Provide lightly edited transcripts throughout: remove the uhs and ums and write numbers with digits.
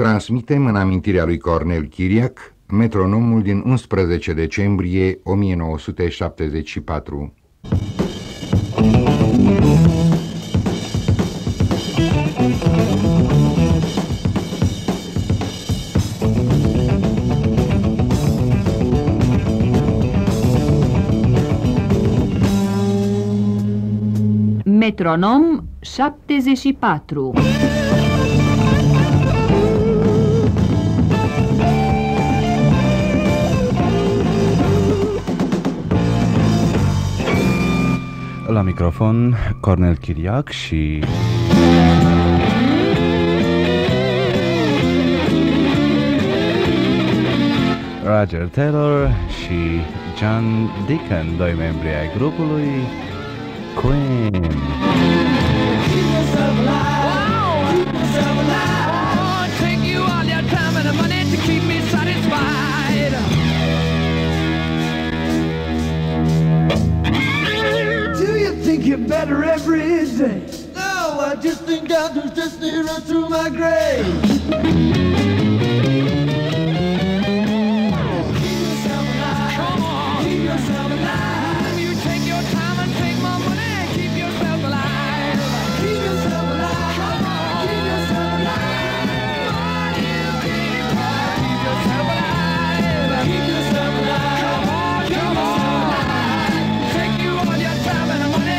transmitem în amintirea lui Cornel Chiriac metronomul din 11 decembrie 1974. Metronom 74. La microfon Cornel Chiriac și... Roger Taylor și John Deacon, doi membri ai grupului Queen. You're better every day. No, I just think God was just nearer to my grave. Come on, keep yourself alive. You take your time and take my money. Keep yourself alive. Keep yourself alive. Come on, keep yourself alive. All you people, keep yourself alive. Keep yourself alive. Come on, come on. Take you all your time and money.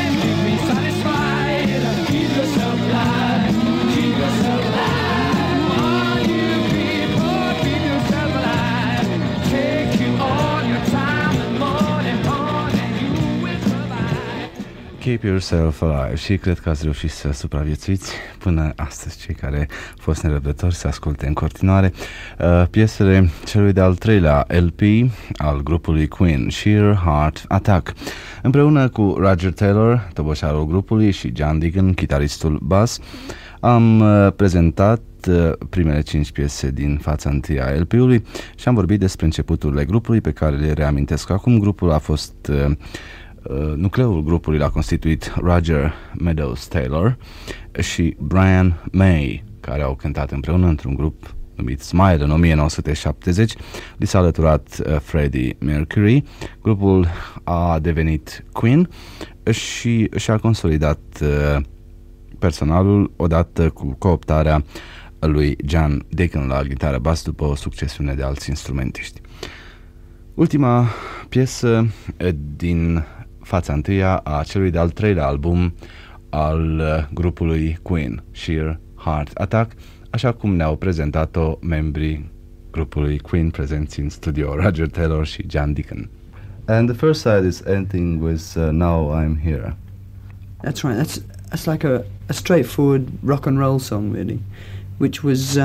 Keep yourself alive. Și cred că ați reușit să supraviețuiți până astăzi, cei care au fost nerăbdători să asculte în continuare piesele celui de-al treilea LP al grupului Queen, Sheer Heart Attack. Împreună cu Roger Taylor, toboșarul grupului, și John Deacon, chitaristul bass, am prezentat primele 5 piese din fața întâi a LP-ului și am vorbit despre începuturile grupului, pe care le reamintesc acum. Grupul a fost... nucleul grupului l-a constituit Roger Meadows Taylor și Brian May, care au cântat împreună într-un grup numit Smile. În 1970 li s-a alăturat Freddie Mercury. Grupul a devenit Queen și și-a consolidat personalul odată cu cooptarea lui John Deacon la ghitară bas, după o succesiune de alți instrumentiști. Ultima piesă din fața întâia a celui de-al treilea album al grupului Queen, Sheer Heart Attack, așa cum ne-au prezentat-o membrii grupului Queen prezenți în studio, Roger Taylor și John Deacon. And the first side is ending with Now I'm Here. That's right. That's like a straightforward rock and roll song, really, which was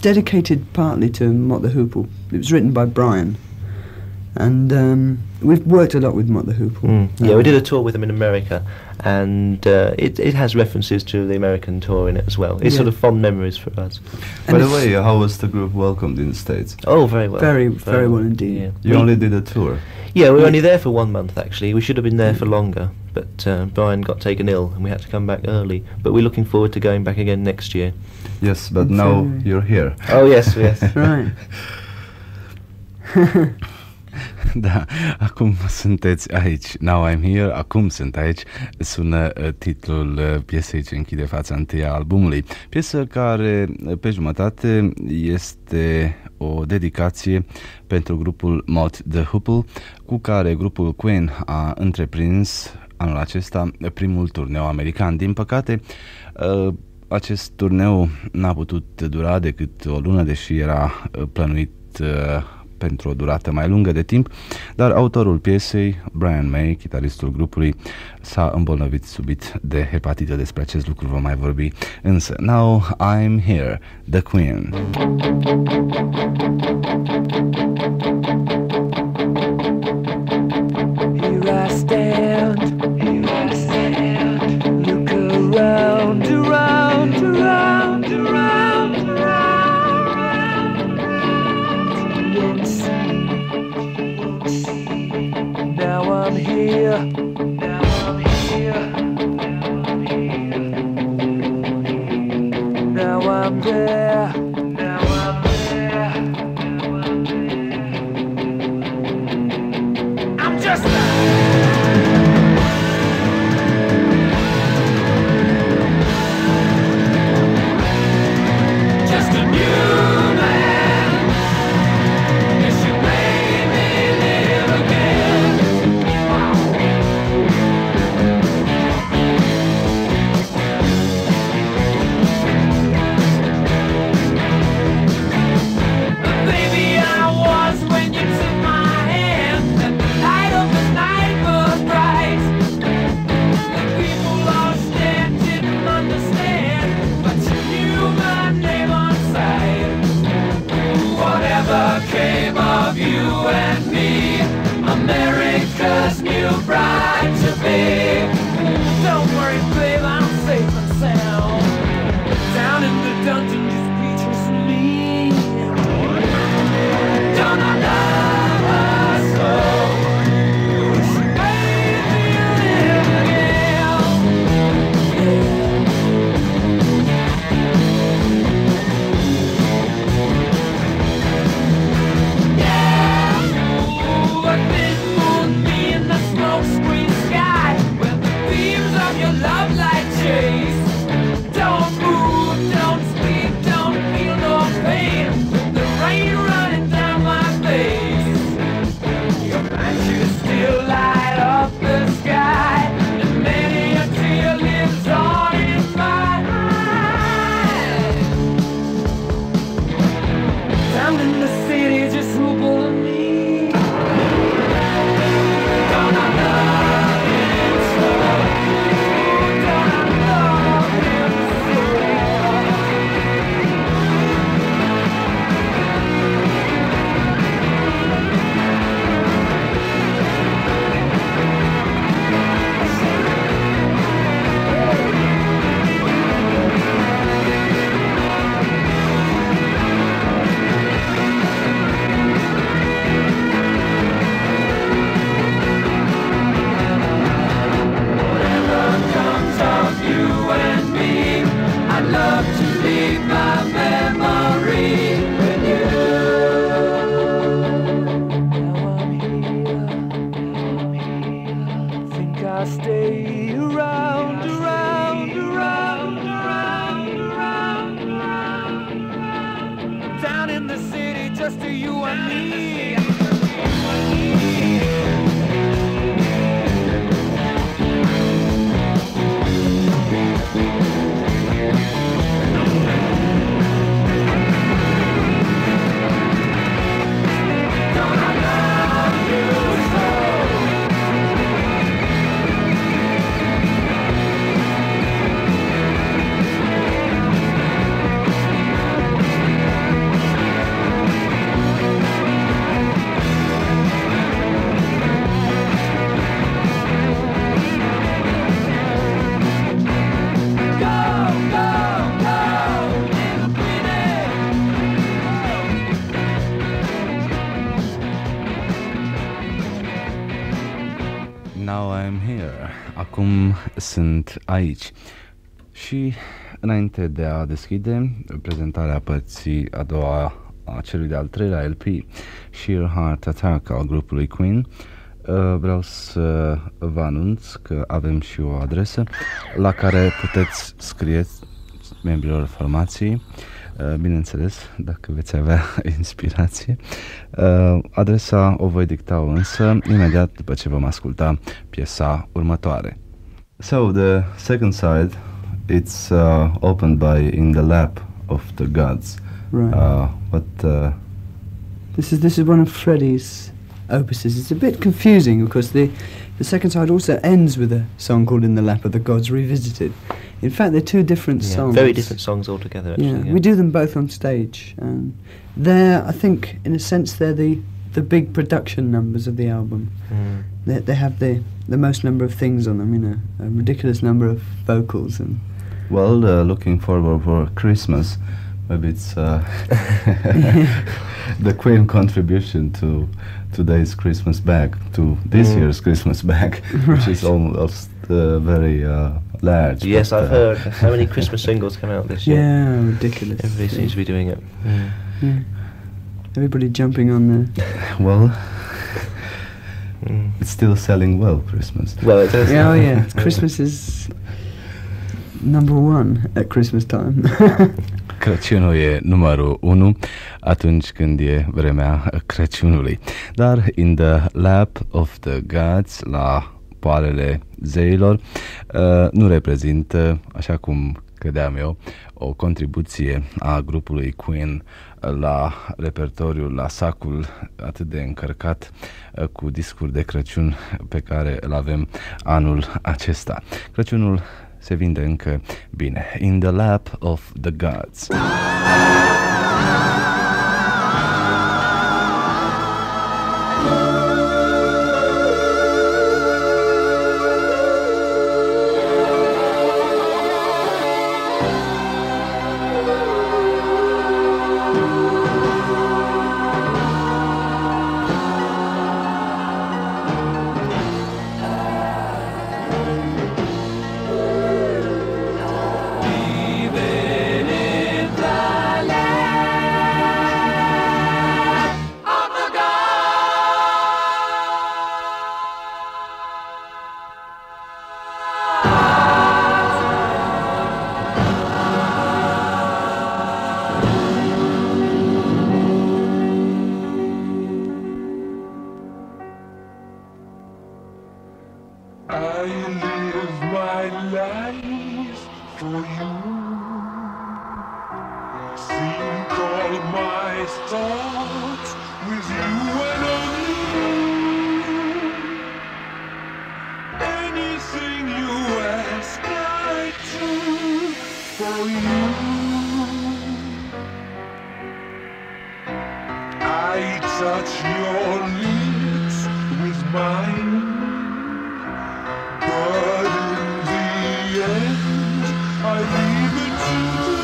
dedicated partly to Mott the Hoople. It was written by Brian. And we've worked a lot with Mott the Hoople. Yeah, we did a tour with them in America, and it has references to the American tour in it as well. It's sort of fond memories for us. And by the way, how was the group welcomed in the States? Oh, very well. Very well indeed. Yeah. You only did a tour? Yeah, we were only there for 1 month actually. We should have been there for longer, but Brian got taken ill and we had to come back early. But we're looking forward to going back again next year. Yes, but it's now you're here. Oh, yes. Right. Da, acum sunteți aici. Now I'm Here, acum sunt aici, sună titlul piesei ce închide fața întâia albumului. Piesă care pe jumătate este o dedicație pentru grupul Mott the Hoople, cu care grupul Queen a întreprins anul acesta primul turneu american. Din păcate, acest turneu n-a putut dura decât o lună, deși era plănuit pentru o durată mai lungă de timp, dar autorul piesei, Brian May, chitaristul grupului, s-a îmbolnăvit subit de hepatită. Despre acest lucru vom mai vorbi, însă Now I'm Here, The Queen. Now I'm there. Now I'm babe. Don't worry, babe, I'm safe and sound. Down in the dungeon, just be true to me. Don't I love her so? She made me live again. Yeah, ooh, I think. Acum sunt aici. Și înainte de a deschide prezentarea părții a doua a celui de-al treilea LP, Sheer Heart Attack, al grupului Queen, vreau să vă anunț că avem și o adresă la care puteți scrie membrilor formației, bineînțeles, dacă veți avea inspirație. Adresa o voi dicta însă imediat după ce vom asculta piesa următoare. So the second side, it's opened by In the Lap of the Gods. Right. This is one of Freddie's opuses. It's a bit confusing because the second side also ends with a song called In the Lap of the Gods Revisited. In fact, they're two different songs. Very different songs altogether, actually. Yeah, we do them both on stage. And they're, I think, in a sense, they're the big production numbers of the album. Mm. They have the most number of things on them, you know, a ridiculous number of vocals. And well, looking forward for Christmas, maybe it's the Queen contribution to today's Christmas bag, to this year's Christmas bag, right. Which is almost very... large. Yes, I've heard how many Christmas singles come out this year. Yeah, ridiculous. Everybody seems to be doing it. Yeah. Yeah. Everybody jumping on the... Well, it's still selling well, Christmas. Well, it does. Yeah, oh yeah, Christmas is number one at Christmas time. Crăciunul e numărul 1 atunci când e vremea Crăciunului. Dar In the Lap of the Gods, la poalele zeilor, nu reprezintă, așa cum credeam eu, o contribuție a grupului Queen la repertoriul, la sacul atât de încărcat cu discuri de Crăciun pe care îl avem anul acesta. Crăciunul se vinde încă bine. In the Lap of the Gods. starts with you and only you. Anything you ask, I do for you. I touch your lips with mine, but in the end, I leave it to the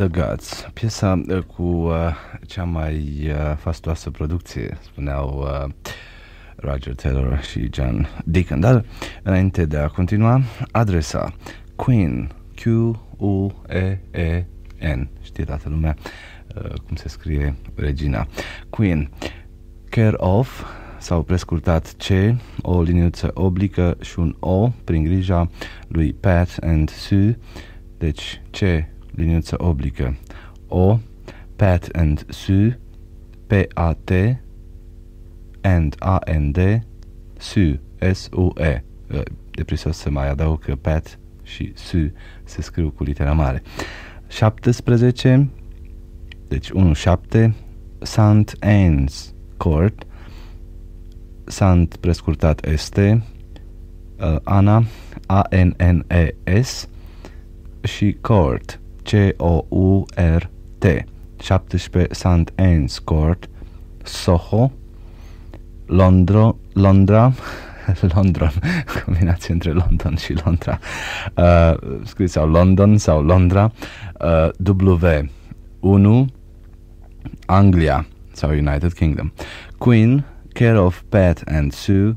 The Gods, piesa cu cea mai fastoasă producție, spuneau Roger Taylor și John Deacon. Dar înainte de a continua, adresa Queen, Q-U-E-E-N, știe toată lumea cum se scrie regina Queen, care of, sau prescurtat C, o liniuță oblică și un O prin grija lui Pat and Sue. Deci C, liniuță oblică, O, Pat and Sue, P-A-T and A-N-D, Sue, S-U-E. De prisos să mai adaug că Pat și Sue se scriu cu litera mare. 17, deci 1-7, St Anne's Court, Sant prescurtat este Ana, A-N-N-E-S, și Court, C-O-U-R-T, 17 St Anne's Court, Soho, Londra, London, combinație între London și Londra, scris sau London sau Londra, W1, Anglia sau United Kingdom, Queen, care of Pat and Sue,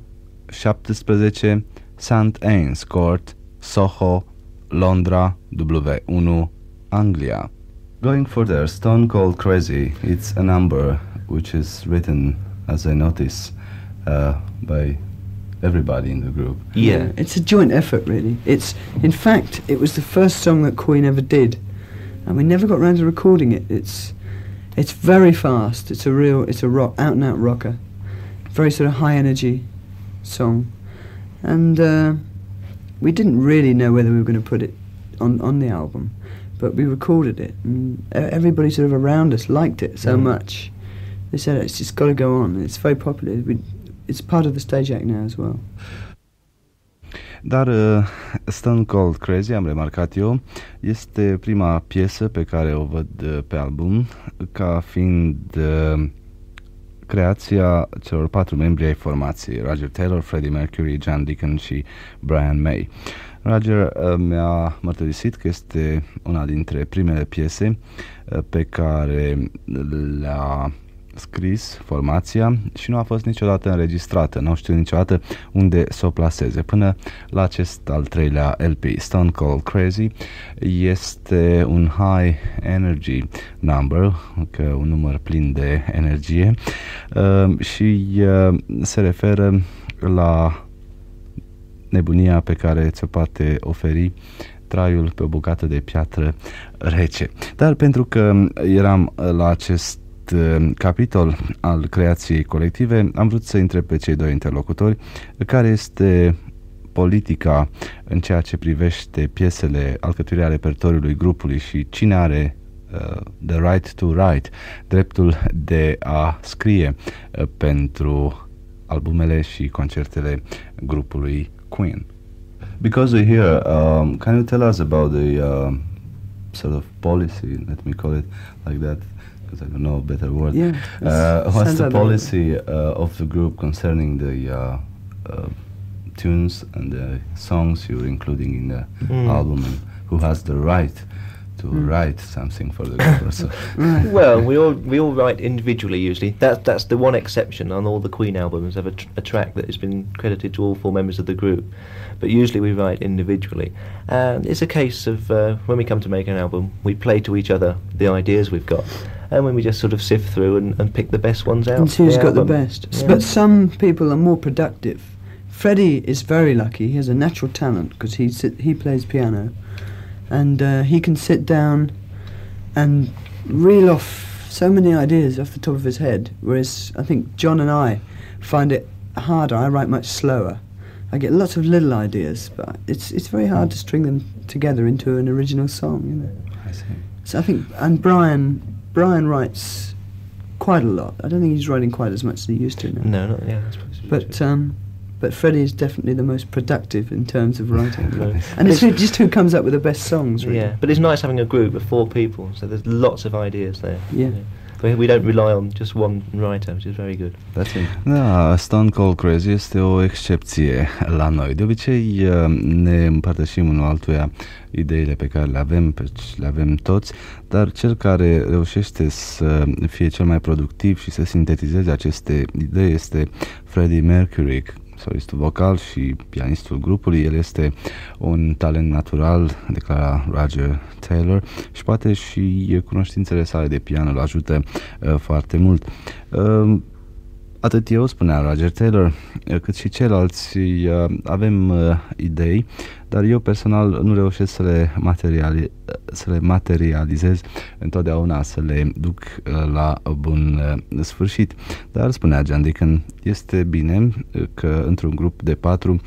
17 St Anne's Court, Soho, Londra, W1, Anglia. Going further, Stone Cold Crazy, it's a number which is written, as I notice, by everybody in the group. Yeah, it's a joint effort, really. It's, in fact, it was the first song that Queen ever did, and we never got round to recording it. It's very fast. It's a rock, out and out rocker, very sort of high energy song, and. We didn't really know whether we were going to put it on the album, but we recorded it, and everybody sort of around us liked it so much. They said, it's just got to go on. It's very popular. It's part of the stage act now as well. Dar Stone Cold Crazy, am remarcat eu, este prima piesă pe care o văd pe album ca fiind creația celor patru membri ai formației, Roger Taylor, Freddie Mercury, John Deacon și Brian May. Roger mi-a mărturisit că este una dintre primele piese pe care le-a scris formația și nu a fost niciodată înregistrată, n-au știut niciodată unde să o plaseze, până la acest al treilea LP, Stone Cold Crazy. Este un high energy number, un număr plin de energie, și se referă la nebunia pe care ți-o poate oferi traiul pe o bucată de piatră rece. Dar pentru că eram la acest capitol al creației colective, am vrut să întreb pe cei doi interlocutori care este politica în ceea ce privește piesele, alcătuirea repertoriului grupului și cine are the right to write, dreptul de a scrie pentru albumele și concertele grupului Queen. Because we're here, can you tell us about the sort of policy, let me call it like that, because I don't know a better word. Yeah, what's the policy of the group concerning the tunes and the songs you're including in the album, and who has the right to write something for the group? Also? Well, we all write individually usually. That's the one exception on all the Queen albums. Have a track that has been credited to all four members of the group, but usually we write individually. It's a case of when we come to make an album, we play to each other the ideas we've got, and when we just sort of sift through and pick the best ones out. And who's got the best? Yeah. But some people are more productive. Freddie is very lucky. He has a natural talent because he plays piano. And he can sit down and reel off so many ideas off the top of his head, whereas I think John and I find it harder. I write much slower. I get lots of little ideas, but it's very hard to string them together into an original song, you know. I see. So I think, and Brian writes quite a lot. I don't think he's writing quite as much as he used to now. No, not, yeah. But Freddie is definitely the most productive in terms of writing. And it's just who comes up with the best songs, really. Yeah, but it's nice having a group of four people, so there's lots of ideas there. Yeah. We don't rely on just one writer, which is very good. That's it. Da, Stone Cold Crazy este o excepție la noi. De obicei ne împărtășim unul altuia ideile pe care le avem toți, dar cel care reușește să fie cel mai productiv și să sintetizeze aceste idei este Freddie Mercury, solistul vocal și pianistul grupului. El este un talent natural, declara Roger Taylor, și poate și cunoștințele sale de pian îl ajută foarte mult. Atât eu, spunea Roger Taylor, cât și ceilalți avem idei, dar eu personal nu reușesc să le materializez întotdeauna, să le duc la bun sfârșit. Dar, spunea John Deacon, este bine că într-un grup de patru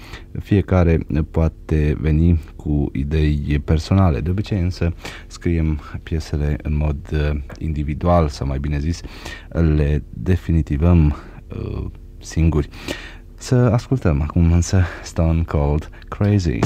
fiecare poate veni cu idei personale. De obicei însă scriem piesele în mod individual, sau mai bine zis, le definitivăm singuri. Să ascultăm acum însă Stone Cold Crazy.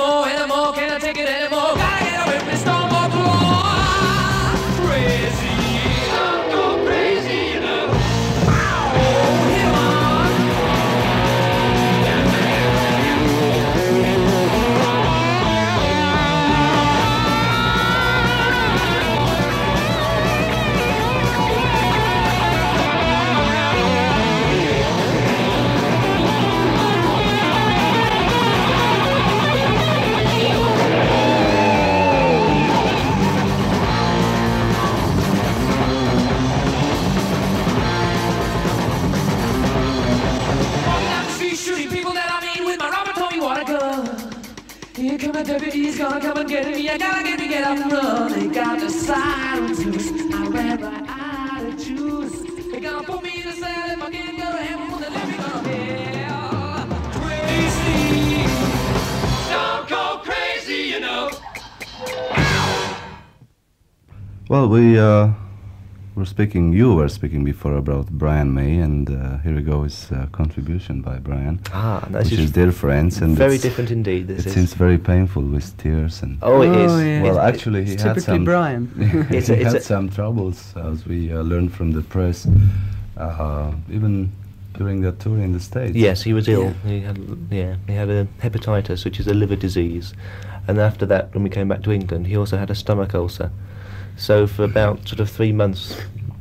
Anymore, can't take it anymore. Gotta get away from this storm or glow. Crazy, don't go crazy enough. Oh, him on. Here come a deputy's gonna come and get me. I gotta get me, get up and run. They got the sirens loose. I ran right out of juice. They gonna put me in a cell if I can't go to heaven for the living on hell. Crazy, don't go crazy, you know. Well, you were speaking before about Brian May, and here we go, his contribution by Brian, which is Dear Friends. And very different indeed, this seems very painful with tears. And it is. Yeah. Well, actually, he had some... Brian. he had some troubles, as we learned from the press, even during that tour in the States. Yes, he was ill. Yeah. He had a hepatitis, which is a liver disease. And after that, when we came back to England, he also had a stomach ulcer. So for about 3 months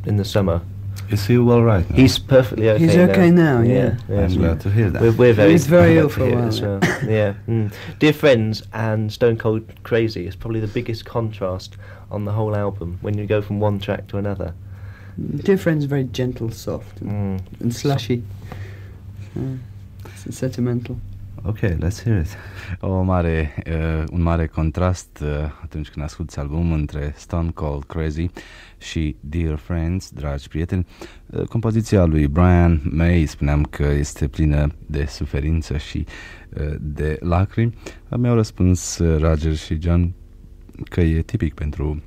in the summer. Is he all right now? He's perfectly okay. He's okay now. Yeah. I'm glad to hear that. He's very ill for a while. Well. Yeah. Mm. Dear Friends and Stone Cold Crazy is probably the biggest contrast on the whole album when you go from one track to another. Dear Friends is very gentle, soft, and slushy. So, sentimental. Ok, let's hear it. Un mare contrast atunci când asculti albumul între Stone Cold Crazy și Dear Friends, dragi prieteni. Compoziția lui Brian May, spuneam că este plină de suferință și de lacrimi. Mi-au răspuns Roger și John că e tipic pentru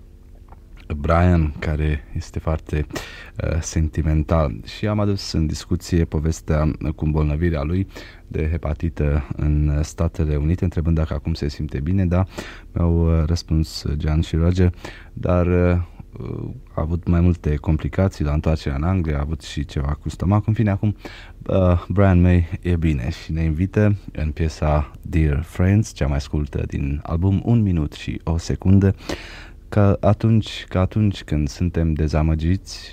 Brian, care este foarte sentimental, și am adus în discuție povestea cu îmbolnăvirea lui de hepatită în Statele Unite, întrebând dacă acum se simte bine, da, mi-au răspuns John și Roger, dar a avut mai multe complicații la întoarcerea în Anglia, a avut și ceva cu stomac, în fine, acum Brian May e bine și ne invită în piesa Dear Friends, cea mai scurtă din album, 1 minut și o secundă, Că atunci când suntem dezamăgiți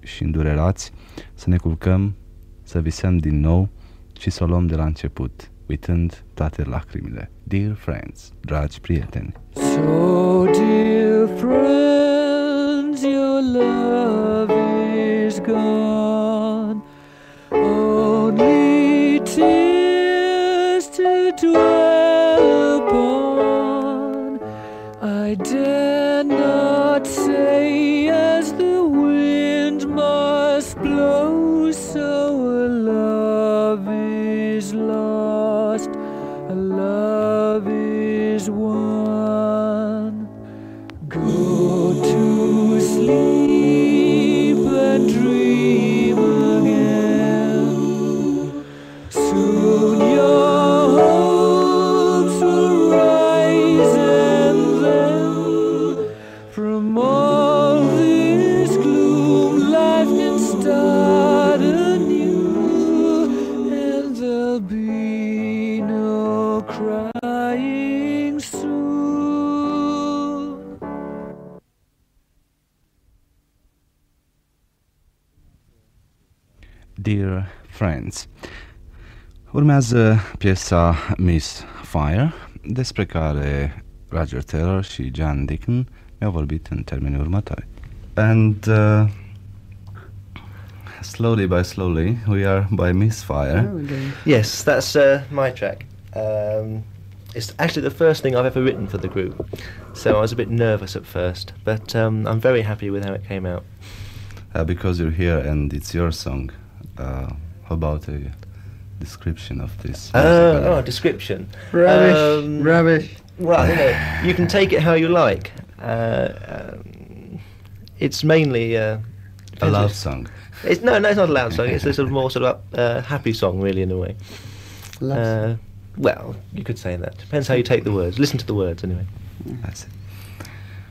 și îndurerați, să ne culcăm, să visăm din nou și să o luăm de la început, uitând toate lacrimile. Dear Friends, dragi prieteni. So dear friends, your love is gone. Only tears to dwell upon. I dare not say as the wind must blow, so a love is lost, a love is won. Go to sleep and dream again, soon your hopes will rise and then from all this gloom, life can start anew, and there'll be no crying soon. Dear Friends. Urmează piesa Miss Fire, despre care Roger Taylor și John Deacon mi-au vorbit în termenii următori. And slowly by slowly we are by Miss Fire. Yes, that's my track. It's actually the first thing I've ever written for the group, so I was a bit nervous at first, but I'm very happy with how it came out. Because you're here and it's your song, how about a description of this? Description. Rubbish. Well, you can take it how you like. It's mainly a love song. No, it's not a loud song. It's a more happy song, really, in a way. Well, you could say that. Depends how you take the words. Listen to the words, anyway. That's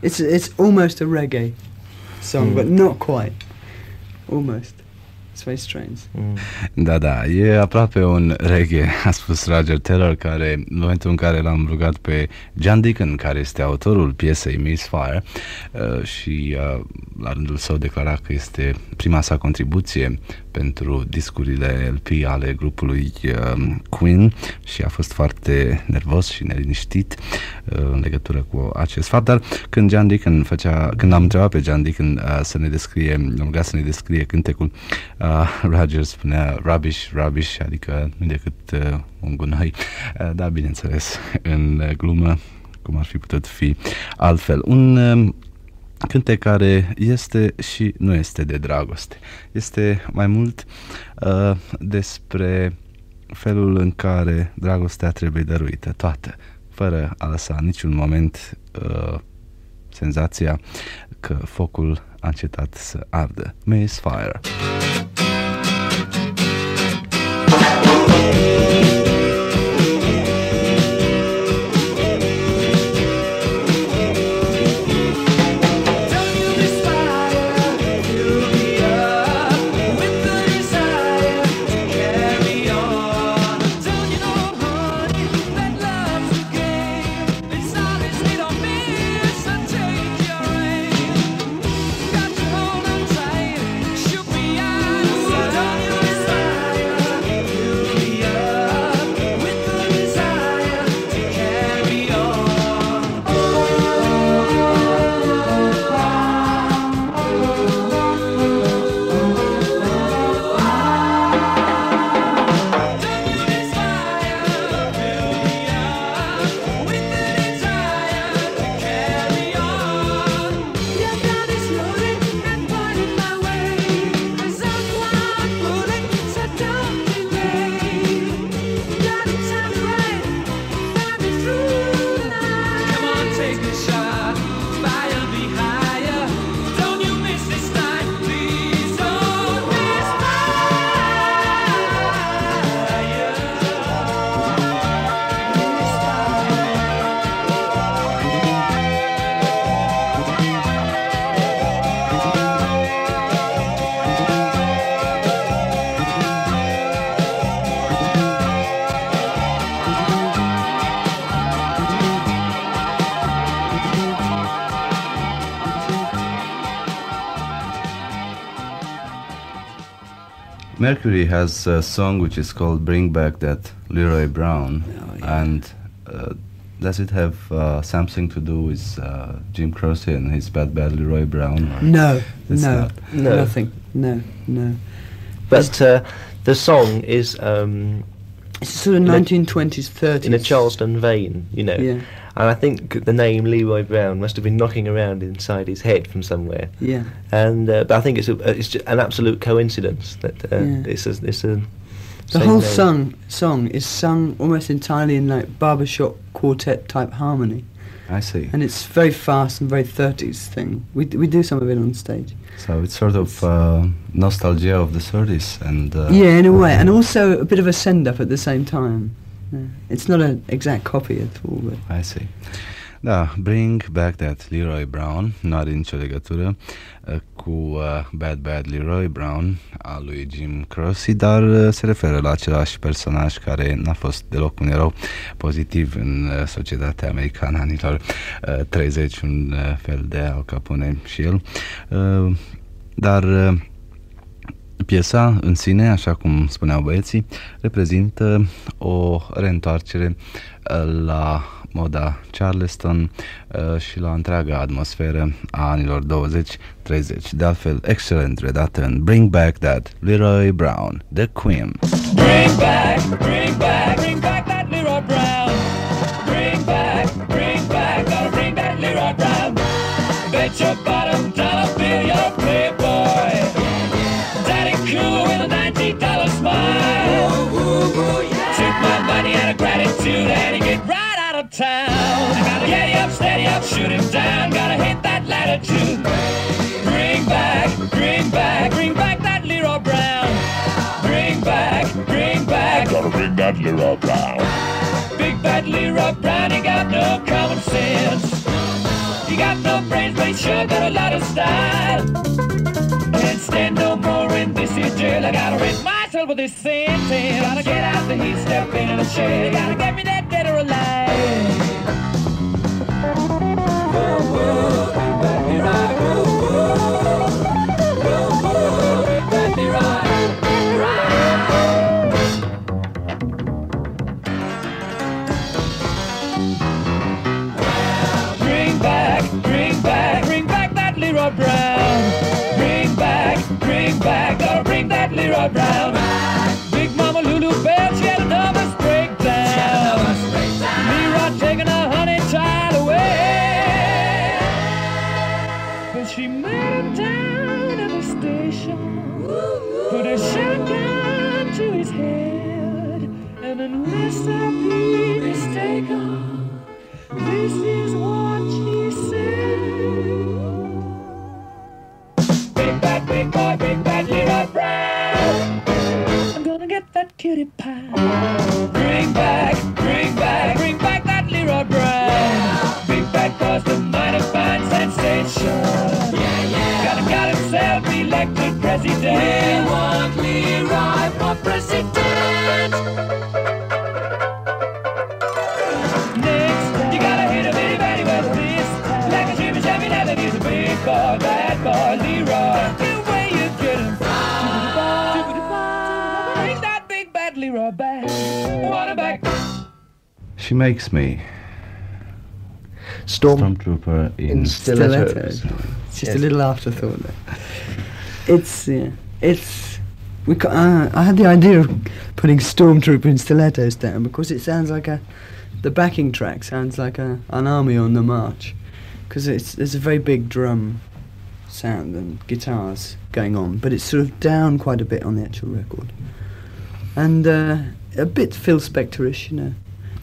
it. It's almost a reggae song, but not quite. Almost. It's very strange. Da, e aproape un reggae, a spus Roger Taylor, care, în momentul în care l-am rugat pe John Deacon, care este autorul piesei Miss Fire, și la rândul său declara că este prima sa contribuție pentru discurile LP ale grupului Queen și a fost foarte nervos și neliniștit în legătură cu acest fapt. Dar când John Deacon făcea, când am întrebat pe John Deacon să ne descrie, l-am rugat să ne descrie cântecul, Roger spunea rubbish, rubbish, adică nu decât un gunoi, dar bineînțeles în glumă, cum ar fi putut fi altfel. Un cântec care este și nu este de dragoste. Este mai mult despre felul în care dragostea trebuie dăruită, toată, fără a lăsa niciun moment senzația că focul a încetat să ardă. May's Fire. Mercury has a song which is called Bring Back That Leroy Brown. Oh, yeah. And does it have something to do with Jim Croce and his Bad Bad Leroy Brown? No, no, no, nothing, no, no. But the song is it's sort of 1920s, 30s. In a Charleston vein, you know. Yeah. And I think the name Leroy Brown must have been knocking around inside his head from somewhere. Yeah. And but I think it's just an absolute coincidence that it's a the whole song is sung almost entirely in like barbershop quartet type harmony. I see. And it's very fast and very 30s thing. We do some of it on stage. So it's sort of nostalgia of the 30s and yeah, in a way, and also a bit of a send up at the same time. It's not an exact copy at all, but I see. Da, Bring Back That Leroy Brown nu are nicio legătură cu Bad Bad Leroy Brown a lui Jim Croce, dar se referă la același personaj care n-a fost deloc un erou pozitiv în societatea americană anilor 30, un fel de Al Capone și el. Dar piesa în sine, așa cum spuneau băieții, reprezintă o reîntoarcere la moda Charleston și la întreaga atmosferă a anilor 20-30. De altfel, excelent redată în Bring Back That Leroy Brown, The Queen. Bring back, bring back, bring back that Leroy Brown. Bring back, bring back, gotta bring that Leroy Brown. Bet your bottom dollar bill you're a playboy. Daddy cool with a $90 smile. Ooh, ooh, ooh, yeah. Took my money out of gratitude and he get right out of town. I gotta get him up, steady up, shoot him down. Gotta hit that ladder too. Bring back, bring back, bring back that Leroy Brown. Bring back, bring back, gotta bring that Leroy Brown. Big bad Leroy Brown, he got no common sense. He got no brains, but he sure got a lot of style. Can't stand no more in this here jail. I gotta rid myself of this sentence. Gotta get out the heat, step into the shade. Gotta get me that dead or alive. Let me ride. Leroy Brown. Bring back, gotta bring back Leroy Brown. Big Mama Lulu Bell, she had a nervous breakdown. Leroy taking her honey child away, but she met him down at the station. Put a shotgun to his head, and unless I be mistaken, this is what she said. Big boy, big bad Leroy Brown. I'm gonna get that cutie pie. Bring back, bring back, bring back that Leroy Brown. Yeah. Big bad boy's the mighty fine sensation. Yeah, yeah. Got himself elected president. We want Leroy for president. Boy, bad boy, Leroy, the way you get him. Bring that big bad Leroy back. Water back. She makes me. Stormtrooper in stilettos. It's just a little afterthought. I had the idea of putting Stormtrooper in stilettos down because it sounds like the backing track sounds like an army on the march. Because there's a very big drum sound and guitars going on, but it's sort of down quite a bit on the actual record. And a bit Phil Spector-ish, you know.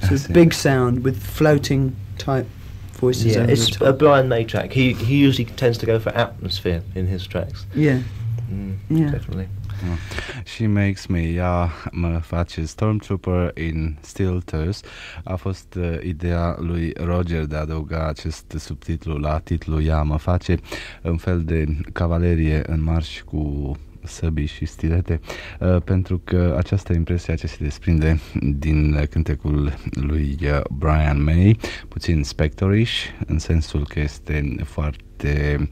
Sort of big sound with floating type voices. Yeah, it's a Brian May track. He usually tends to go for atmosphere in his tracks. Yeah. Mm, yeah. Definitely. Oh. She makes me, ea mă face Stormtrooper in Stilettos. A fost ideea lui Roger de a adăuga acest subtitlu la titlul Ea mă face, un fel de cavalerie în marș cu săbii și stilete, pentru că această impresie ce se desprinde din cântecul lui Brian May, puțin spectorish, în sensul că este foarte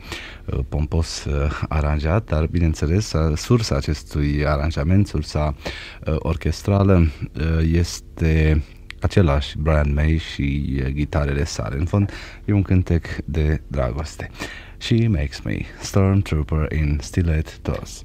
pompos aranjat, dar bineînțeles sursa acestui aranjament, sursa orchestrală, este același Brian May și ghitarele sale. În fond, e un cântec de dragoste. She makes me Stormtrooper in Stilettos.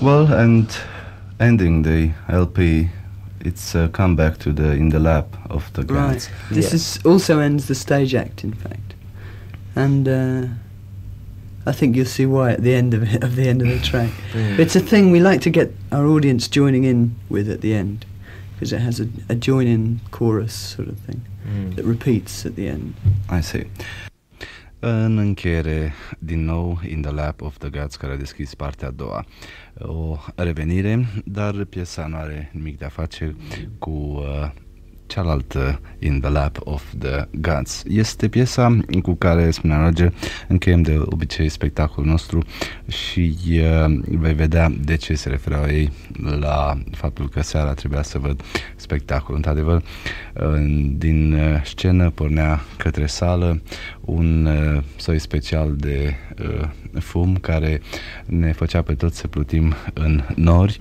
Well, and ending the LP, it's a comeback to the In the Lap of the Guns. Right. This is also ends the stage act, in fact, and I think you'll see why at the end of it, at the end of the track. It's a thing we like to get our audience joining in with at the end, because it has a join-in chorus sort of thing that repeats at the end. I see. În încheiere, din nou, In the Lap of the Gods, care a deschis partea a doua. O revenire, dar piesa nu are nimic de a face cu cealaltă In the Lap of the Gods. Este piesa cu care, spunea Roger, încheiem de obicei spectacolul nostru și vei vedea de ce se refereau ei la faptul că seara trebuia să văd spectacolul. Într-adevăr, din scenă pornea către sală un soi special de fum care ne făcea pe toți să plutim în nori,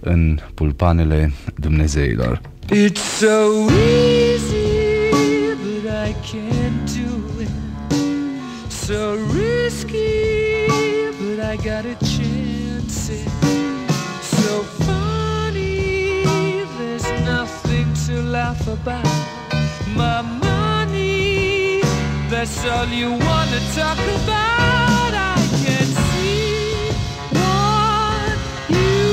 în pulpanele dumnezeilor. It's so easy, but I can't do it. So risky, but I gotta chance it. So funny, there's nothing to laugh about. My money, that's all you wanna talk about. I can see what you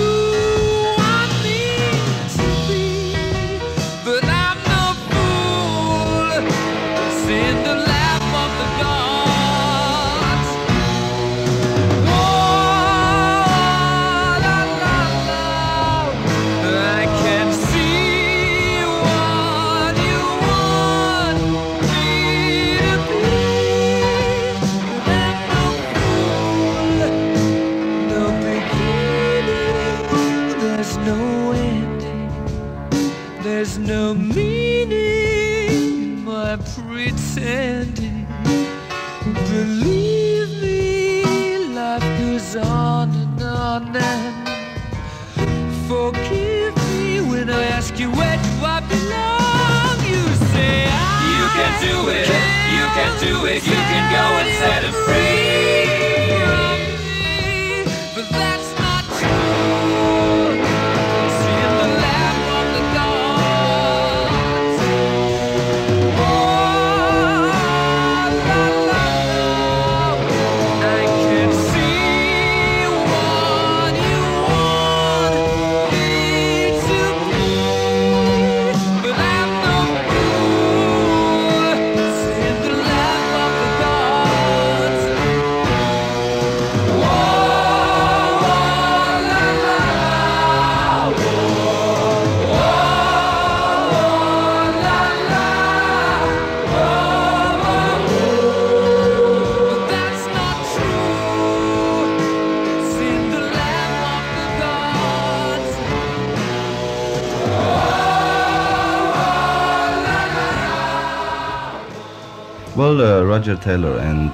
Roger Taylor and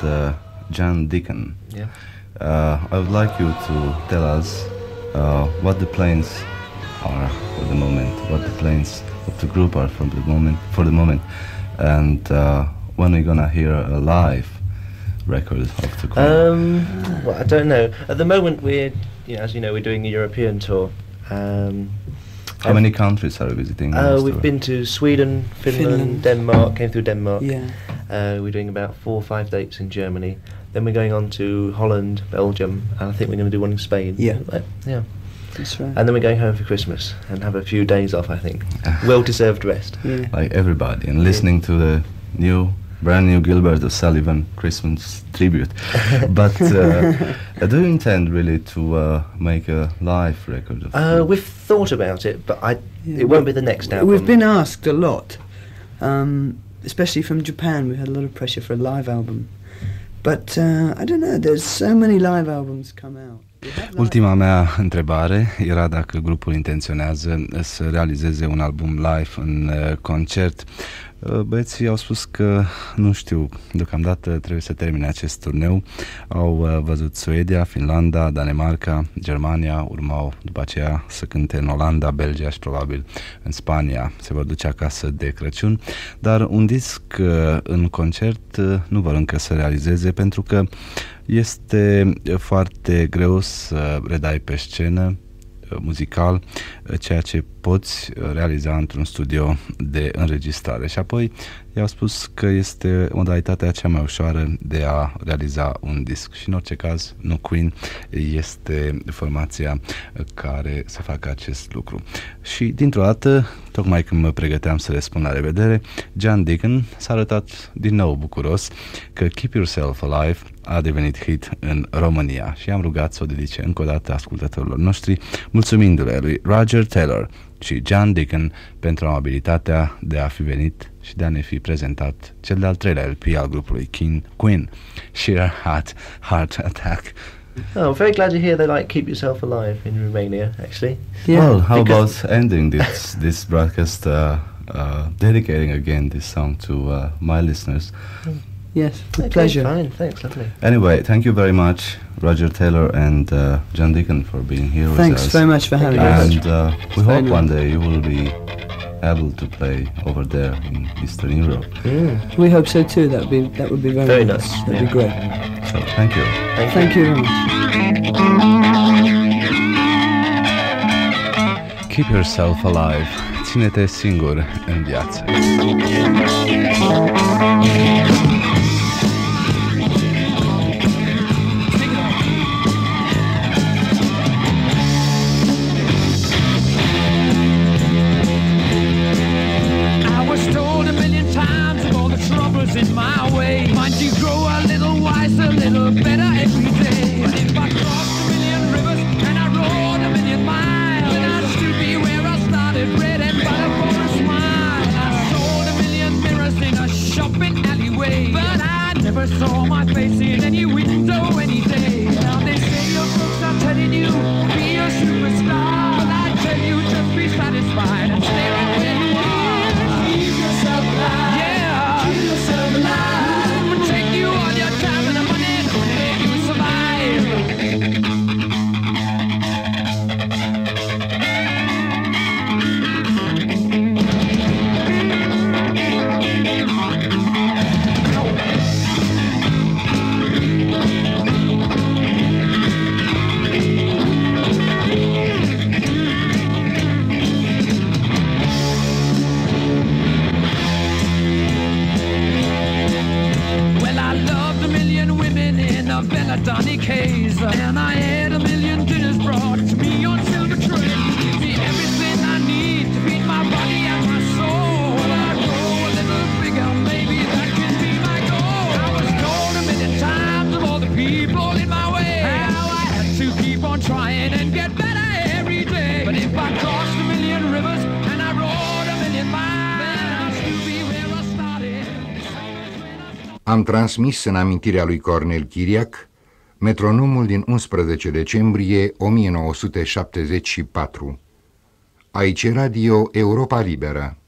John Deacon. Yeah. I would like you to tell us what the plans are for the moment, what the plans of the group are for the moment, and when we're gonna hear a live record of the group. Well, I don't know. At the moment, we're, you know, as you know, we're doing a European tour. How many countries are we visiting? We've been to Sweden, Finland, Denmark. Came through Denmark. Yeah. We're doing about 4 or 5 dates in Germany. Then we're going on to Holland, Belgium, and I think we're going to do one in Spain. Yeah. Yeah. That's right. And then we're going home for Christmas and have a few days off, I think. Well-deserved rest. Yeah. Like everybody. And listening to the new brand new Gilbert O'Sullivan Christmas tribute. But do you intend really to make a live record of it? We've thought about it, but it won't be the next album. We've been asked a lot, especially from Japan. We've had a lot of pressure for a live album. But I don't know, there's so many live albums come out. Ultima mea întrebare era dacă grupul intenționează să realizeze un album live în concert. Băieții au spus că, nu știu, deocamdată trebuie să termine acest turneu. Au văzut Suedia, Finlanda, Danemarca, Germania, urmau după aceea să cânte în Olanda, Belgia și probabil în Spania. Se vor duce acasă de Crăciun, dar un disc în concert nu vor încă să realizeze, pentru că este foarte greu să redai pe scenă muzical ceea ce poți realiza într-un studio de înregistrare. Și apoi i-au spus că este modalitatea cea mai ușoară de a realiza un disc. Și în orice caz, nu Queen este formația care să facă acest lucru. Și dintr-o dată, tocmai când mă pregăteam să le spun la revedere, John Deacon s-a arătat din nou bucuros că Keep Yourself Alive a devenit hit în România. Și am rugat să o dedice încă o dată ascultătorilor noștri, mulțumindu-le lui Roger Taylor și John Deacon pentru amabilitatea de a fi venit și de a ne fi prezentat cel de-al treilea LP al grupului Queen, Sheer Heart Attack. Oh, I'm very glad to hear they like Keep Yourself Alive in Romania, actually. Yeah. Well, how about ending this broadcast dedicating again this song to my listeners? Yes, with pleasure. Fine, thanks, lovely. Anyway, thank you very much, Roger Taylor and John Deacon, for being here with us. Thanks very much for having us. And we hope one day you will be able to play over there in Eastern Europe. Yeah. We hope so too. That would be very nice. That'd be great. So thank you. Thank you very much. Keep yourself alive. Ține-te singur în viață. In my way, mind you grow a little wiser, a little better every day. But if I crossed a million rivers and I rode a million miles, then I'd still be where I started, red and butterfly for a smile. I sold a million mirrors in a shopping alleyway, but I never saw my face in any window any day. Now they say your books are telling you to be a superstar, but I tell you just be satisfied and stay right where you are. Keep yourself alive. Donny K's, and I had a million dinners brought to me on silver trays. See everything I need to feed my body and my soul. When I grow a little bigger, maybe that can be my goal. I was told a million times of all the people in my way, how I had to keep on trying and get better every day. But if I crossed a million rivers and I rode a million miles, then I'd still be where I started. Am transmis în amintirea lui Cornel Chiriac metronomul din 11 decembrie 1974. Aici Radio Europa Liberă.